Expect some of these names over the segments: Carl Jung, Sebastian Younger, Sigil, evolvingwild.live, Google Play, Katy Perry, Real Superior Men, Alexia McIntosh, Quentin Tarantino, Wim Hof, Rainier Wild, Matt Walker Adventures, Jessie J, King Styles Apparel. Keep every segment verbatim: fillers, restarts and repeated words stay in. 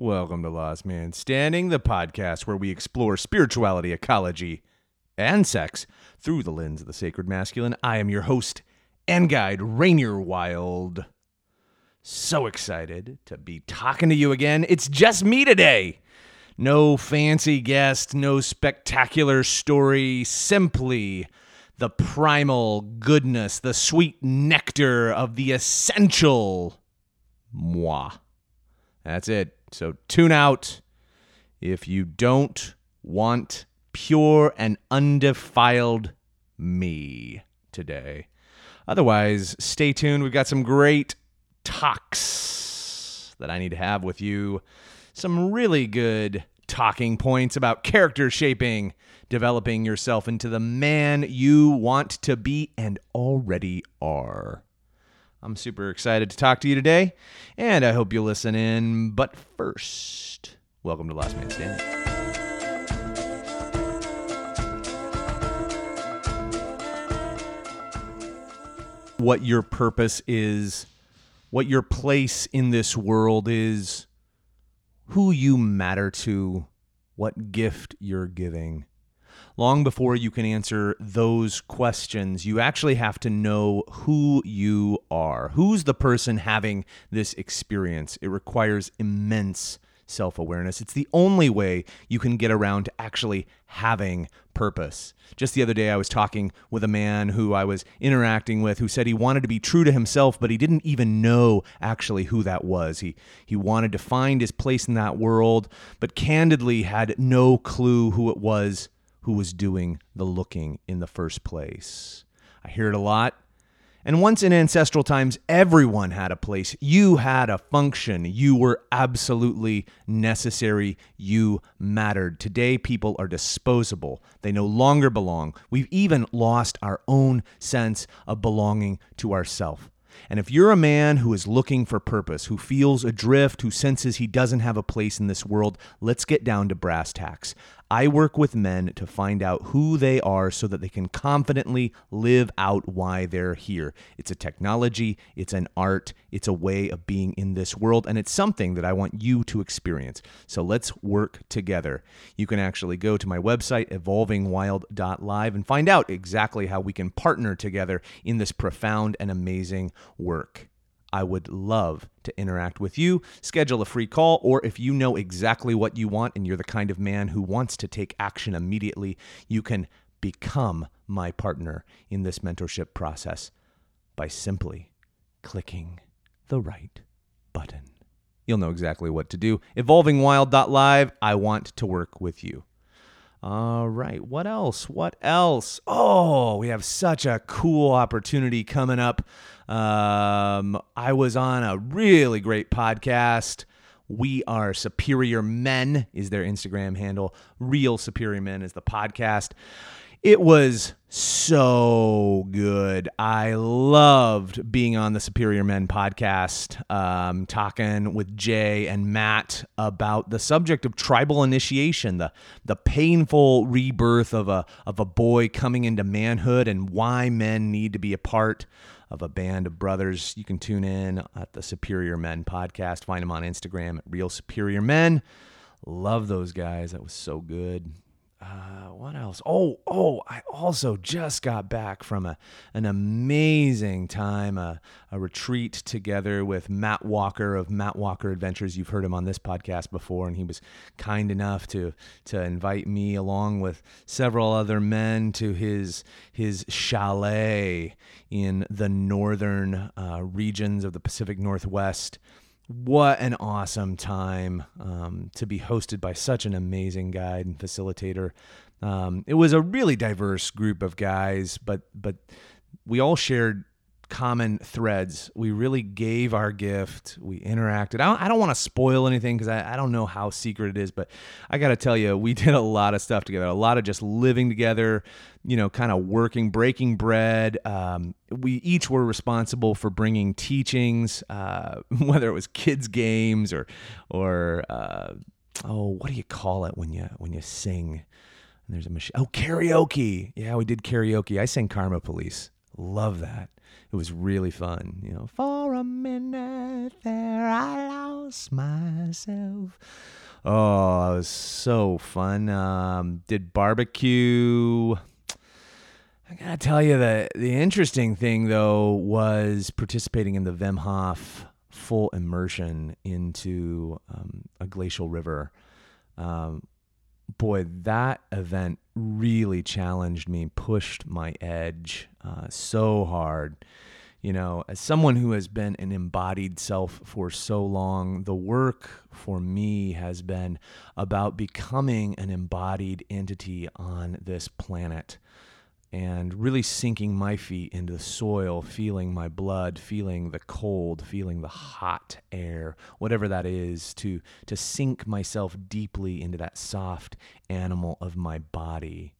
Welcome to Lost Man Standing, the podcast where we explore spirituality, ecology, and sex through the lens of the sacred masculine. I am your host and guide, Rainier Wild. So excited to be talking to you again. It's just me today. No fancy guest, no spectacular story, simply the primal goodness, the sweet nectar of the essential moi. That's it. So tune out if you don't want pure and undefiled me today. Otherwise, stay tuned. We've got some great talks that I need to have with you. Some really good talking points about character shaping, developing yourself into the man you want to be and already are. I'm super excited to talk to you today, and I hope you'll listen in. But first, welcome to Last Man Standing. What your purpose is, what your place in this world is, who you matter to, what gift you're giving. Long before you can answer those questions, you actually have to know who you are. Who's the person having this experience? It requires immense self-awareness. It's the only way you can get around to actually having purpose. Just the other day, I was talking with a man who I was interacting with who said he wanted to be true to himself, but he didn't even know actually who that was. He, he wanted to find his place in that world, but candidly had no clue who it was who was doing the looking in the first place. I hear it a lot. And once in ancestral times, everyone had a place. You had a function. You were absolutely necessary. You mattered. Today, people are disposable. They no longer belong. We've even lost our own sense of belonging to ourselves. And if you're a man who is looking for purpose, who feels adrift, who senses he doesn't have a place in this world, let's get down to brass tacks. I work with men to find out who they are so that they can confidently live out why they're here. It's a technology, it's an art, it's a way of being in this world, and it's something that I want you to experience. So let's work together. You can actually go to my website, evolving wild dot live, and find out exactly how we can partner together in this profound and amazing work. I would love to interact with you, schedule a free call, or if you know exactly what you want and you're the kind of man who wants to take action immediately, you can become my partner in this mentorship process by simply clicking the right button. You'll know exactly what to do. evolving wild dot live, I want to work with you. All right, what else? What else? Oh, we have such a cool opportunity coming up. Um, I was on a really great podcast. We Are Superior Men is their Instagram handle. Real Superior Men is the podcast. It was so good. I loved being on the Superior Men podcast, um, talking with Jay and Matt about the subject of tribal initiation, the the painful rebirth of a of a boy coming into manhood, and why men need to be a part of a band of brothers. You can tune in at the Superior Men podcast. Find them on Instagram at Real Superior Men. Love those guys. That was so good. Uh, what else? Oh, oh, I also just got back from a, an amazing time, a, a retreat together with Matt Walker of Matt Walker Adventures. You've heard him on this podcast before, and he was kind enough to, to invite me along with several other men to his, his chalet in the northern uh, regions of the Pacific Northwest. What an awesome time um, to be hosted by such an amazing guide and facilitator. Um, it was a really diverse group of guys, but but we all shared common threads. We really gave our gift. We interacted. I don't, I don't want to spoil anything because I, I don't know how secret it is, but I got to tell you, we did a lot of stuff together, a lot of just living together, you know, kind of working, breaking bread. Um, we each were responsible for bringing teachings, uh, whether it was kids' games or, or uh, oh, what do you call it when you when you sing? And there's a machine. Oh, karaoke. Yeah, we did karaoke. I sang Karma Police. Love that. It was really fun. You know, for a minute there I lost myself. Oh, it was so fun. Um, did barbecue. I gotta tell you that the interesting thing though was participating in the Wim Hof full immersion into um, a glacial river. Um, boy, that event really challenged me, pushed my edge uh, so hard. You know, as someone who has been an embodied self for so long, the work for me has been about becoming an embodied entity on this planet and really sinking my feet into the soil, feeling my blood, feeling the cold, feeling the hot air, whatever that is, to to sink myself deeply into that soft animal of my body.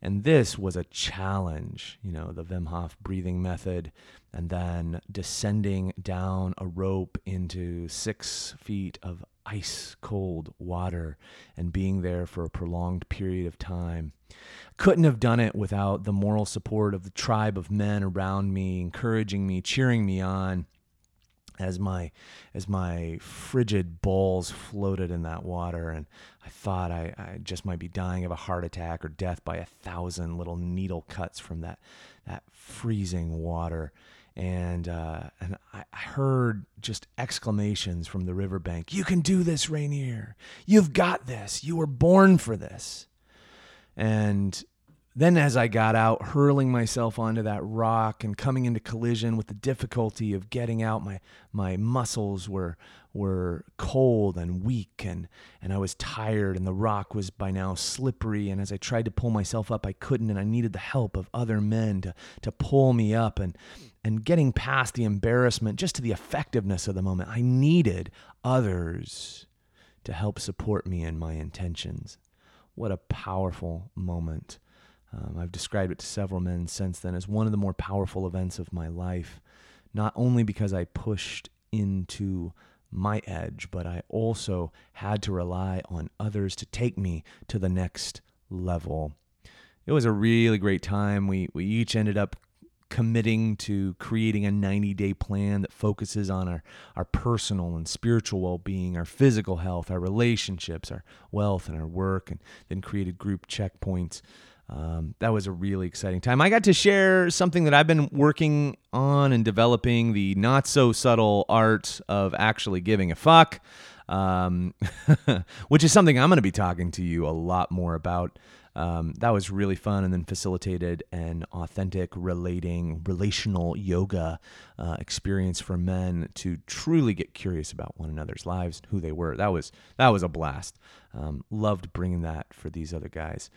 And this was a challenge, you know, the Wim Hof breathing method, and then descending down a rope into six feet of ice cold water and being there for a prolonged period of time. Couldn't have done it without the moral support of the tribe of men around me, encouraging me, cheering me on as my as my frigid balls floated in that water, and I thought I, I just might be dying of a heart attack or death by a thousand little needle cuts from that that freezing water. And uh, and I heard just exclamations from the riverbank. You can do this, Rainier. You've got this. You were born for this. And then as I got out, hurling myself onto that rock and coming into collision with the difficulty of getting out, my my muscles were were cold and weak, and, and I was tired, and the rock was by now slippery, and as I tried to pull myself up, I couldn't, and I needed the help of other men to, to pull me up, and and getting past the embarrassment just to the effectiveness of the moment. I needed others to help support me in my intentions. What a powerful moment. Um, I've described it to several men since then as one of the more powerful events of my life, not only because I pushed into my edge, but I also had to rely on others to take me to the next level. It was a really great time. We we each ended up committing to creating a ninety-day plan that focuses on our, our personal and spiritual well-being, our physical health, our relationships, our wealth, and our work, and then created group checkpoints. Um, that was a really exciting time. I got to share something that I've been working on and developing, the not-so-subtle art of actually giving a fuck, um, which is something I'm going to be talking to you a lot more about. Um, that was really fun, and then facilitated an authentic, relating, relational yoga uh, experience for men to truly get curious about one another's lives and who they were. That was that was a blast. Um, loved bringing that for these other guys.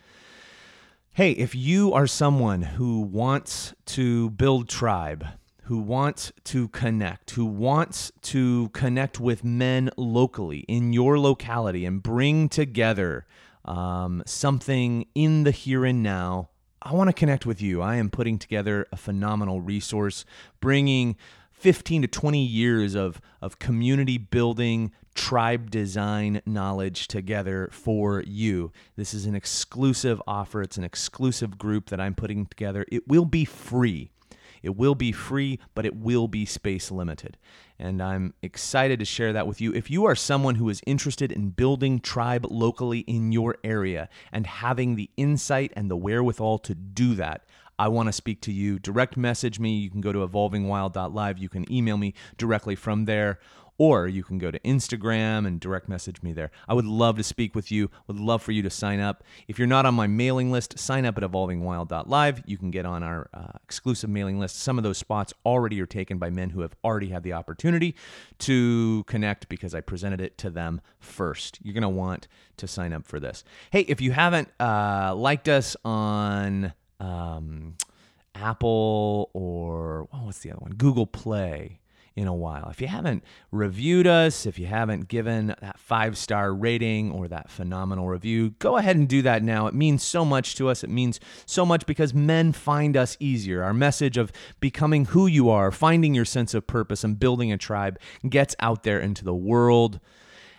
Hey, if you are someone who wants to build tribe, who wants to connect, who wants to connect with men locally in your locality and bring together um, something in the here and now, I want to connect with you. I am putting together a phenomenal resource, bringing fifteen to twenty years of, of community building, tribe design knowledge together for you. This is an exclusive offer. It's an exclusive group that I'm putting together. It will be free. It will be free, but it will be space limited. And I'm excited to share that with you. If you are someone who is interested in building tribe locally in your area and having the insight and the wherewithal to do that, I want to speak to you. Direct message me. You can go to evolving wild dot live. You can email me directly from there, or you can go to Instagram and direct message me there. I would love to speak with you. Would love for you to sign up. If you're not on my mailing list, sign up at evolving wild dot live. You can get on our uh, exclusive mailing list. Some of those spots already are taken by men who have already had the opportunity to connect because I presented it to them first. You're going to want to sign up for this. Hey, if you haven't uh, liked us on um, Apple or oh, what's the other one? Google Play. In a while. If you haven't reviewed us, if you haven't given that five-star rating or that phenomenal review, go ahead and do that now. It means so much to us. It means so much because men find us easier. Our message of becoming who you are, finding your sense of purpose, and building a tribe gets out there into the world.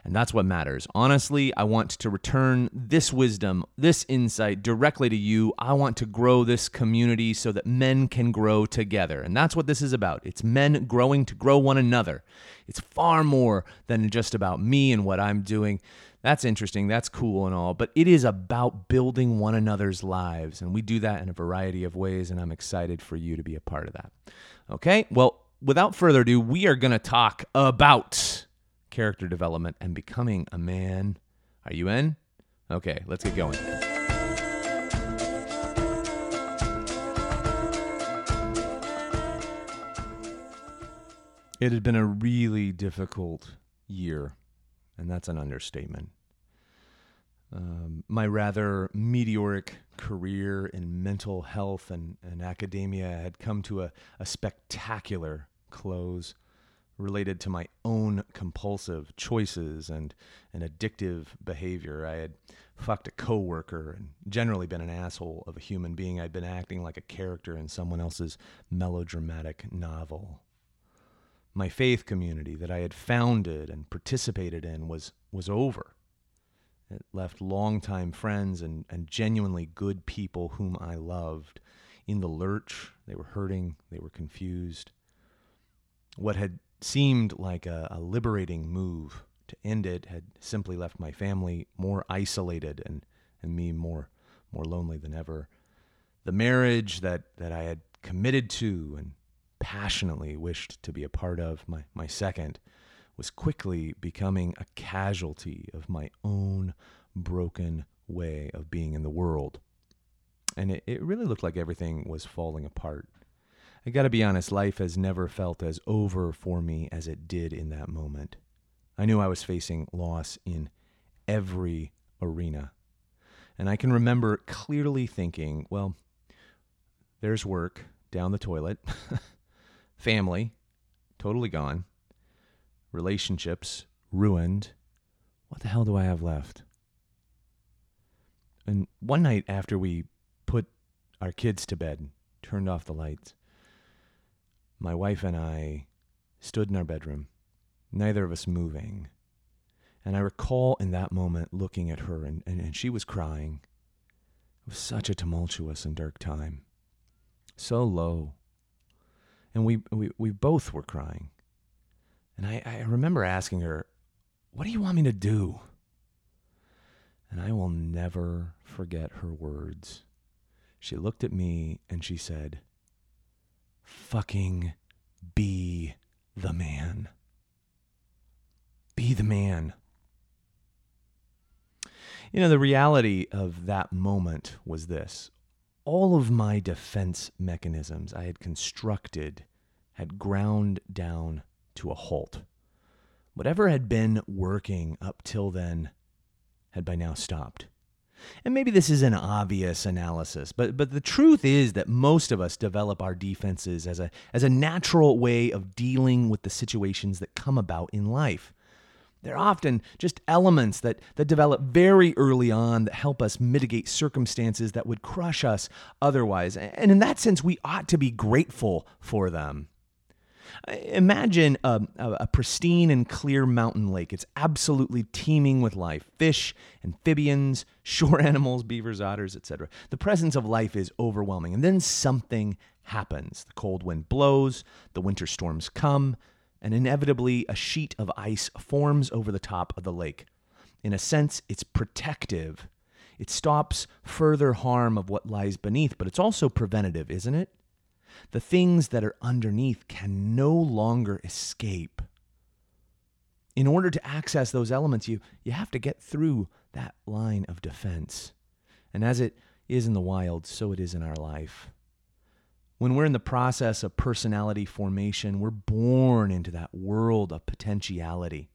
And that's what matters. Honestly, I want to return this wisdom, this insight directly to you. I want to grow this community so that men can grow together. And that's what this is about. It's men growing to grow one another. It's far more than just about me and what I'm doing. That's interesting, that's cool and all, but it is about building one another's lives, and we do that in a variety of ways, and I'm excited for you to be a part of that. Okay, well, without further ado, we are going to talk about character development and becoming a man. Are you in? Okay, let's get going. It had been a really difficult year. And that's an understatement. Um, my rather meteoric career in mental health and, and academia had come to a, a spectacular close related to my own compulsive choices and, and addictive behavior. I had fucked a coworker and generally been an asshole of a human being. I'd been acting like a character in someone else's melodramatic novel. My faith community that I had founded and participated in was was over. It left longtime friends and, and genuinely good people whom I loved in the lurch. They were hurting. They were confused. What had seemed like a, a liberating move to end it had simply left my family more isolated and, and me more more lonely than ever. The marriage that, that I had committed to and passionately wished to be a part of, my, my second, was quickly becoming a casualty of my own broken way of being in the world. And it, it really looked like everything was falling apart. I gotta be honest, life has never felt as over for me as it did in that moment. I knew I was facing loss in every arena. And I can remember clearly thinking, well, there's work down the toilet. Family, totally gone. Relationships, ruined. What the hell do I have left? And one night after we put our kids to bed, turned off the lights, my wife and I stood in our bedroom, neither of us moving. And I recall in that moment looking at her, and, and, and she was crying. It was such a tumultuous and dark time. So low. And we, we we both were crying. And I, I remember asking her, what do you want me to do? And I will never forget her words. She looked at me and she said, fucking be the man. Be the man. You know, the reality of that moment was this. All of my defense mechanisms I had constructed had ground down to a halt. Whatever had been working up till then had by now stopped. And maybe this is an obvious analysis, but but the truth is that most of us develop our defenses as a as a natural way of dealing with the situations that come about in life. They're often just elements that, that develop very early on that help us mitigate circumstances that would crush us otherwise. And in that sense, we ought to be grateful for them. Imagine a, a pristine and clear mountain lake. It's absolutely teeming with life. Fish, amphibians, shore animals, beavers, otters, et cetera. The presence of life is overwhelming. And then something happens. The cold wind blows, the winter storms come, and inevitably a sheet of ice forms over the top of the lake. In a sense, it's protective. It stops further harm of what lies beneath, but it's also preventative, isn't it? The things that are underneath can no longer escape. In order to access those elements, you, you have to get through that line of defense. And as it is in the wild, so it is in our life. When we're in the process of personality formation, we're born into that world of potentiality.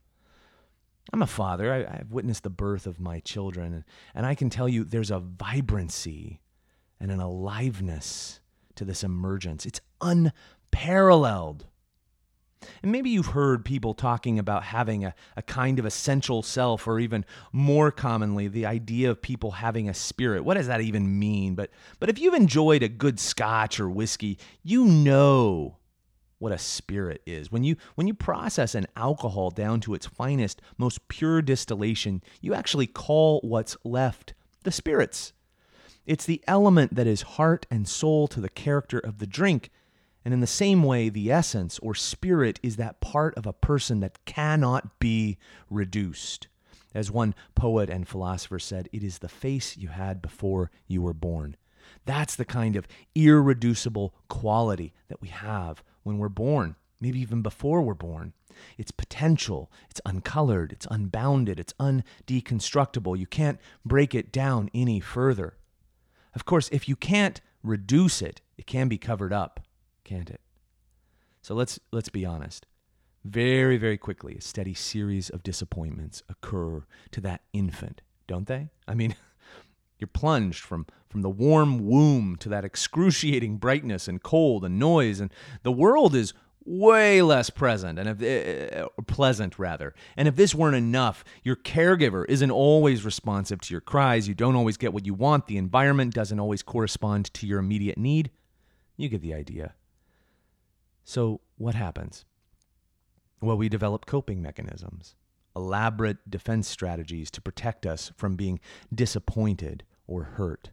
I'm a father. I, I've witnessed the birth of my children, and, and I can tell you there's a vibrancy and an aliveness to this emergence. It's unparalleled. And maybe you've heard people talking about having a, a kind of essential self, or even more commonly, the idea of people having a spirit. What does that even mean? But but if you've enjoyed a good scotch or whiskey, you know what a spirit is. When you when you process an alcohol down to its finest, most pure distillation, you actually call what's left the spirits. It's the element that is heart and soul to the character of the drink. And in the same way, the essence or spirit is that part of a person that cannot be reduced. As one poet and philosopher said, it is the face you had before you were born. That's the kind of irreducible quality that we have when we're born, maybe even before we're born. It's potential, it's uncolored, it's unbounded, it's undeconstructible. You can't break it down any further. Of course, if you can't reduce it, it can be covered up, can't it? So let's let's be honest. Very, very quickly, a steady series of disappointments occur to that infant, don't they? I mean, you're plunged from, from the warm womb to that excruciating brightness and cold and noise, and the world is way less present and if, uh, pleasant rather. And if this weren't enough, your caregiver isn't always responsive to your cries. You don't always get what you want. The environment doesn't always correspond to your immediate need. You get the idea. So what happens? Well, we develop coping mechanisms, elaborate defense strategies to protect us from being disappointed or hurt.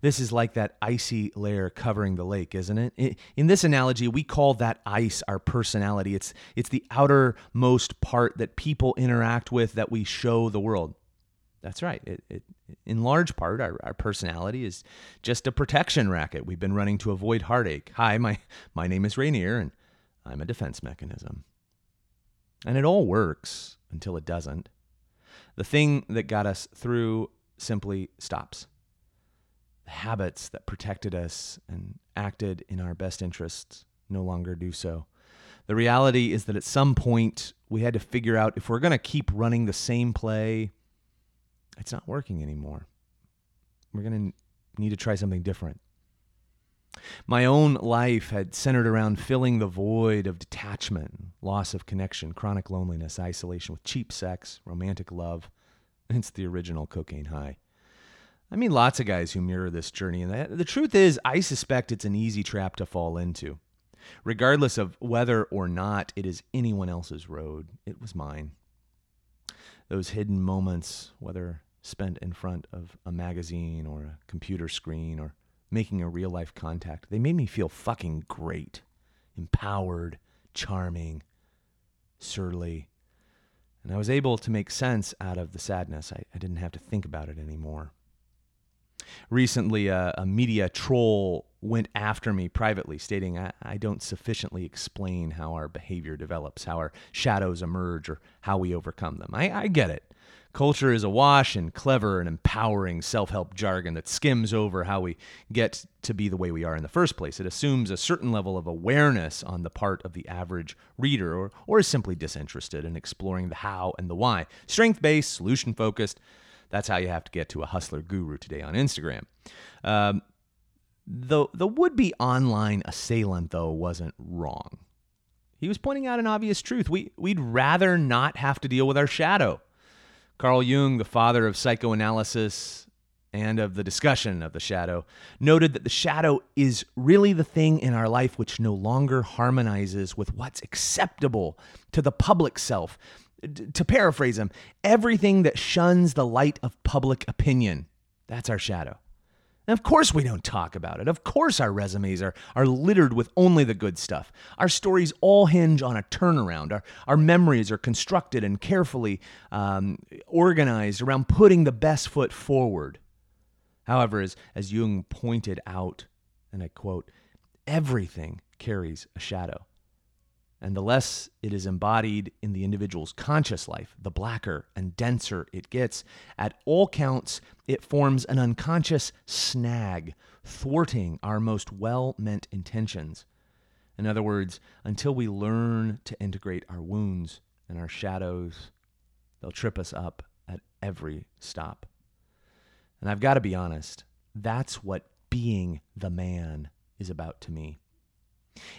This is like that icy layer covering the lake, isn't it? In this analogy, we call that ice our personality. It's it's the outermost part that people interact with, that we show the world. That's right. It, it, in large part, our, our personality is just a protection racket we've been running to avoid heartache. Hi, my, my name is Rainier, and I'm a defense mechanism. And it all works until it doesn't. The thing that got us through simply stops. The habits that protected us and acted in our best interests no longer do so. The reality is that at some point we had to figure out if we're going to keep running the same play, it's not working anymore. We're going to need to try something different. My own life had centered around filling the void of detachment, loss of connection, chronic loneliness, isolation with cheap sex, romantic love. It's the original cocaine high. I mean, lots of guys who mirror this journey, and the truth is, I suspect it's an easy trap to fall into. Regardless of whether or not it is anyone else's road, it was mine. Those hidden moments, whether spent in front of a magazine or a computer screen or making a real-life contact, they made me feel fucking great, empowered, charming, surly. And I was able to make sense out of the sadness. I, I didn't have to think about it anymore. Recently, a, a media troll went after me privately, stating I, I don't sufficiently explain how our behavior develops, how our shadows emerge, or how we overcome them. I, I get it. Culture is awash in clever and empowering self-help jargon that skims over how we get to be the way we are in the first place. It assumes a certain level of awareness on the part of the average reader, or, or is simply disinterested in exploring the how and the why. Strength-based, solution-focused. That's how you have to get to a hustler guru today on Instagram. Um, the, the would-be online assailant, though, wasn't wrong. He was pointing out an obvious truth. We, we'd rather not have to deal with our shadow. Carl Jung, the father of psychoanalysis and of the discussion of the shadow, noted that the shadow is really the thing in our life which no longer harmonizes with what's acceptable to the public self. D- to paraphrase him, everything that shuns the light of public opinion, that's our shadow. And of course we don't talk about it. Of course our resumes are, are littered with only the good stuff. Our stories all hinge on a turnaround. Our, our memories are constructed and carefully um, organized around putting the best foot forward. However, as, as Jung pointed out, and I quote, everything carries a shadow. And the less it is embodied in the individual's conscious life, the blacker and denser it gets. At all counts, it forms an unconscious snag, thwarting our most well-meant intentions. In other words, until we learn to integrate our wounds and our shadows, they'll trip us up at every stop. And I've got to be honest, that's what being the man is about to me.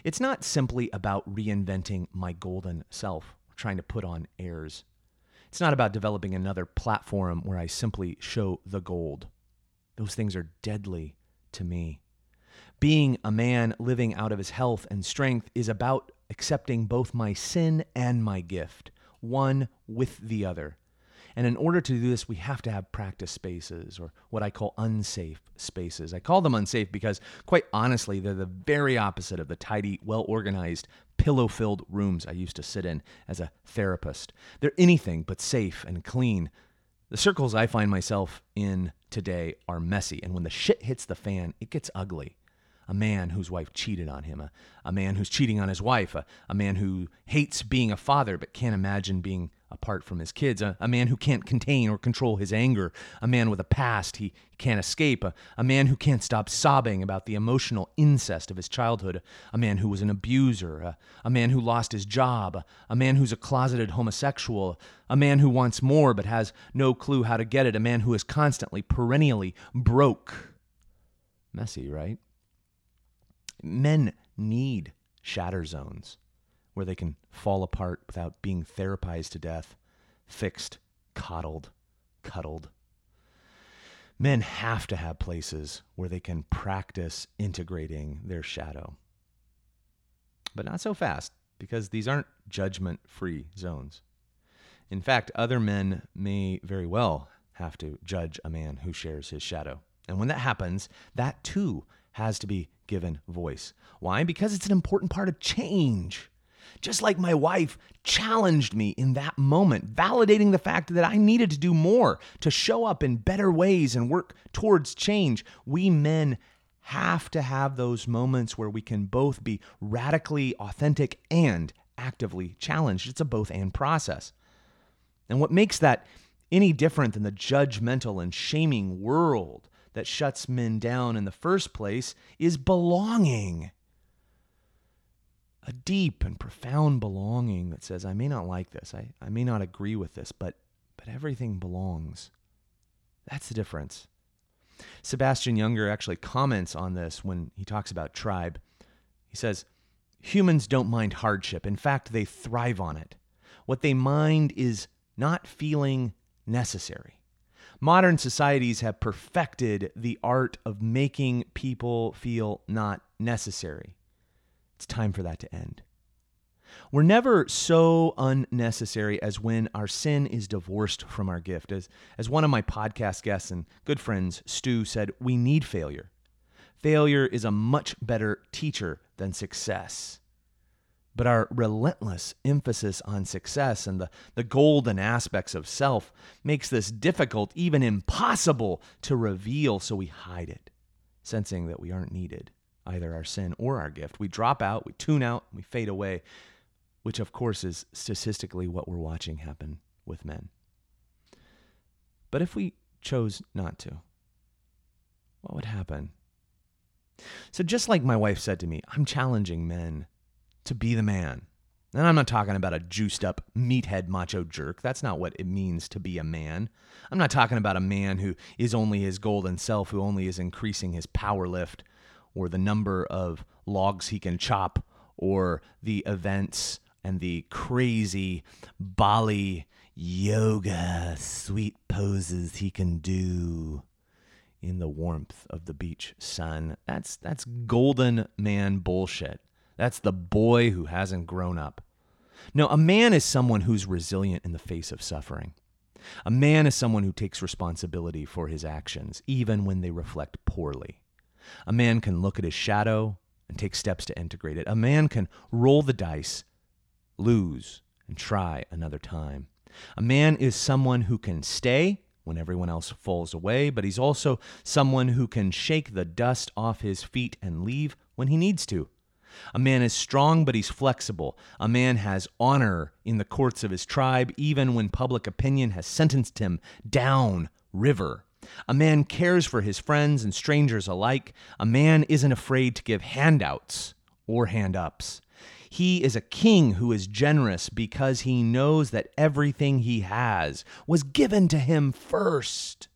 It's not simply about reinventing my golden self, trying to put on airs. It's not about developing another platform where I simply show the gold. Those things are deadly to me. Being a man living out of his health and strength is about accepting both my sin and my gift, one with the other. And in order to do this, we have to have practice spaces, or what I call unsafe spaces. I call them unsafe because, quite honestly, they're the very opposite of the tidy, well-organized, pillow-filled rooms I used to sit in as a therapist. They're anything but safe and clean. The circles I find myself in today are messy, and when the shit hits the fan, it gets ugly. A man whose wife cheated on him, a, a man who's cheating on his wife, a, a man who hates being a father but can't imagine being apart from his kids, a, a man who can't contain or control his anger, a man with a past he can't escape, a, a man who can't stop sobbing about the emotional incest of his childhood, a man who was an abuser, a, a man who lost his job, a, a man who's a closeted homosexual, a man who wants more but has no clue how to get it, a man who is constantly, perennially broke. Messy, right? Men need shatter zones where they can fall apart without being therapized to death, fixed, coddled, cuddled. Men have to have places where they can practice integrating their shadow. But not so fast, because these aren't judgment-free zones. In fact, other men may very well have to judge a man who shares his shadow. And when that happens, that too has to be given voice. Why? Because it's an important part of change. Just like my wife challenged me in that moment, validating the fact that I needed to do more to show up in better ways and work towards change, we men have to have those moments where we can both be radically authentic and actively challenged. It's a both and process. And what makes that any different than the judgmental and shaming world that shuts men down in the first place is belonging. A deep and profound belonging that says, I may not like this, I, I may not agree with this, but but everything belongs. That's the difference. Sebastian Younger actually comments on this when he talks about tribe. He says, humans don't mind hardship. In fact, they thrive on it. What they mind is not feeling necessary. Modern societies have perfected the art of making people feel not necessary. It's time for that to end. We're never so unnecessary as when our sin is divorced from our gift. As, as one of my podcast guests and good friends, Stu, said, we need failure. Failure is a much better teacher than success. But our relentless emphasis on success and the, the golden aspects of self makes this difficult, even impossible, to reveal, so we hide it, sensing that we aren't needed. Either our sin or our gift. We drop out, we tune out, we fade away, which of course is statistically what we're watching happen with men. But if we chose not to, what would happen? So just like my wife said to me, I'm challenging men to be the man. And I'm not talking about a juiced up meathead macho jerk. That's not what it means to be a man. I'm not talking about a man who is only his golden self, who only is increasing his power lift, or the number of logs he can chop, or the events and the crazy Bali yoga sweet poses he can do in the warmth of the beach sun. That's that's golden man bullshit. That's the boy who hasn't grown up. No, a man is someone who's resilient in the face of suffering. A man is someone who takes responsibility for his actions, even when they reflect poorly. A man can look at his shadow and take steps to integrate it. A man can roll the dice, lose, and try another time. A man is someone who can stay when everyone else falls away, but he's also someone who can shake the dust off his feet and leave when he needs to. A man is strong, but he's flexible. A man has honor in the courts of his tribe, even when public opinion has sentenced him down river. A man cares for his friends and strangers alike. A man isn't afraid to give handouts or hand-ups. He is a king who is generous because he knows that everything he has was given to him first.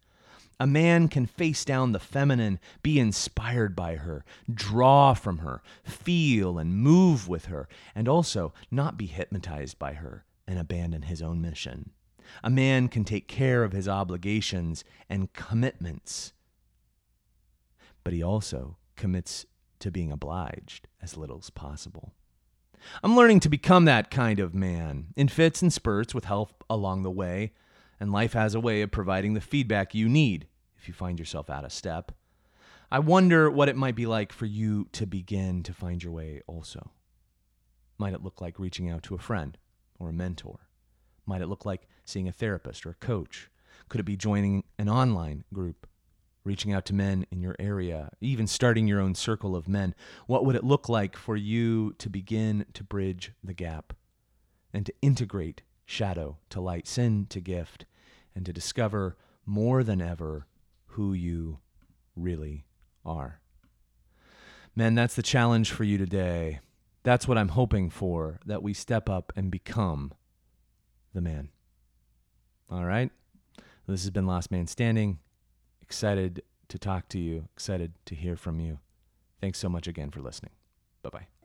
A man can face down the feminine, be inspired by her, draw from her, feel and move with her, and also not be hypnotized by her and abandon his own mission. A man can take care of his obligations and commitments, but he also commits to being obliged as little as possible. I'm learning to become that kind of man, in fits and spurts with help along the way, and life has a way of providing the feedback you need if you find yourself out of step. I wonder what it might be like for you to begin to find your way also. Might it look like reaching out to a friend or a mentor? Might it look like seeing a therapist or a coach? Could it be joining an online group, reaching out to men in your area, even starting your own circle of men? What would it look like for you to begin to bridge the gap and to integrate shadow to light, sin to gift, and to discover more than ever who you really are? Men, that's the challenge for you today. That's what I'm hoping for, that we step up and become the man. All right? This has been Last Man Standing. Excited to talk to you. Excited to hear from you. Thanks so much again for listening. Bye-bye.